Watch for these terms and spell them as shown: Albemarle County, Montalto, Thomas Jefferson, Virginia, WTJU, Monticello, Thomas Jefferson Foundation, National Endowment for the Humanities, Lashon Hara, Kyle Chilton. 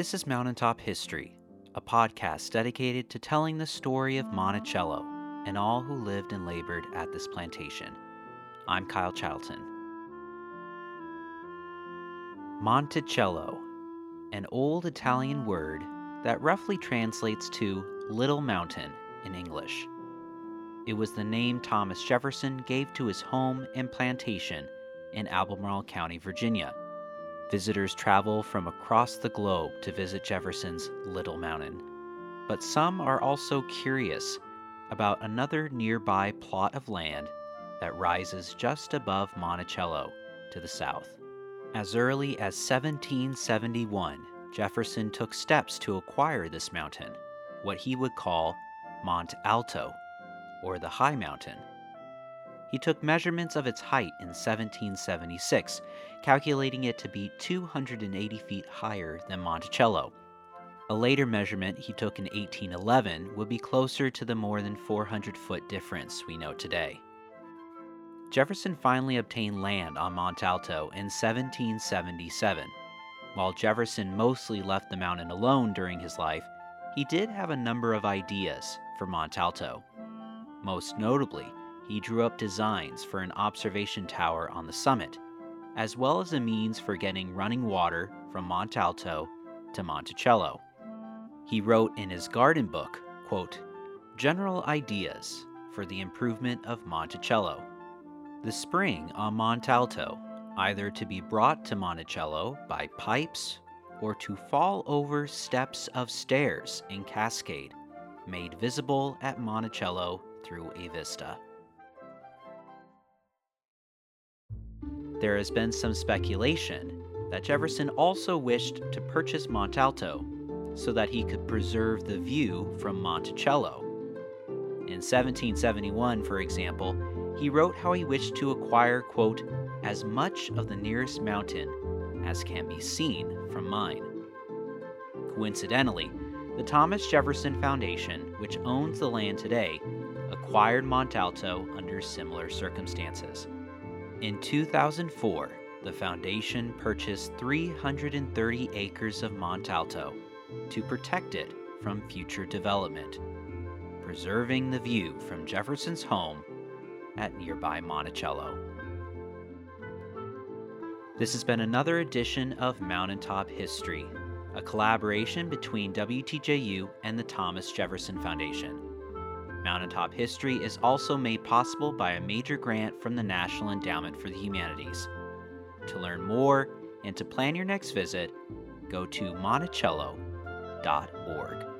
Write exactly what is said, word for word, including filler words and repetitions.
This is Mountaintop History, a podcast dedicated to telling the story of Monticello and all who lived and labored at this plantation. I'm Kyle Chilton. Monticello, an old Italian word that roughly translates to Little Mountain in English. It was the name Thomas Jefferson gave to his home and plantation in Albemarle County, Virginia. Visitors travel from across the globe to visit Jefferson's Little Mountain, but some are also curious about another nearby plot of land that rises just above Monticello to the south. As early as seventeen seventy-one, Jefferson took steps to acquire this mountain, what he would call Montalto, or the High Mountain. He took measurements of its height in seventeen seventy-six, calculating it to be two hundred eighty feet higher than Monticello. A later measurement he took in eighteen eleven would be closer to the more than four hundred foot difference we know today. Jefferson finally obtained land on Montalto in seventeen seventy-seven. While Jefferson mostly left the mountain alone during his life, he did have a number of ideas for Montalto. Most notably, he drew up designs for an observation tower on the summit, as well as a means for getting running water from Montalto to Monticello. He wrote in his garden book, quote, "General Ideas for the Improvement of Monticello. The spring on Montalto, either to be brought to Monticello by pipes or to fall over steps of stairs in cascade, made visible at Monticello through a vista." There has been some speculation that Jefferson also wished to purchase Montalto so that he could preserve the view from Monticello. In seventeen seventy-one, for example, he wrote how he wished to acquire, quote, "as much of the nearest mountain as can be seen from mine." Coincidentally, the Thomas Jefferson Foundation, which owns the land today, acquired Montalto under similar circumstances. In two thousand four, the foundation purchased three hundred thirty acres of Montalto to protect it from future development, preserving the view from Jefferson's home at nearby Monticello. This has been another edition of Mountaintop History, a collaboration between W T J U and the Thomas Jefferson Foundation. Mountaintop History is also made possible by a major grant from the National Endowment for the Humanities. To learn more and to plan your next visit, go to monticello dot org.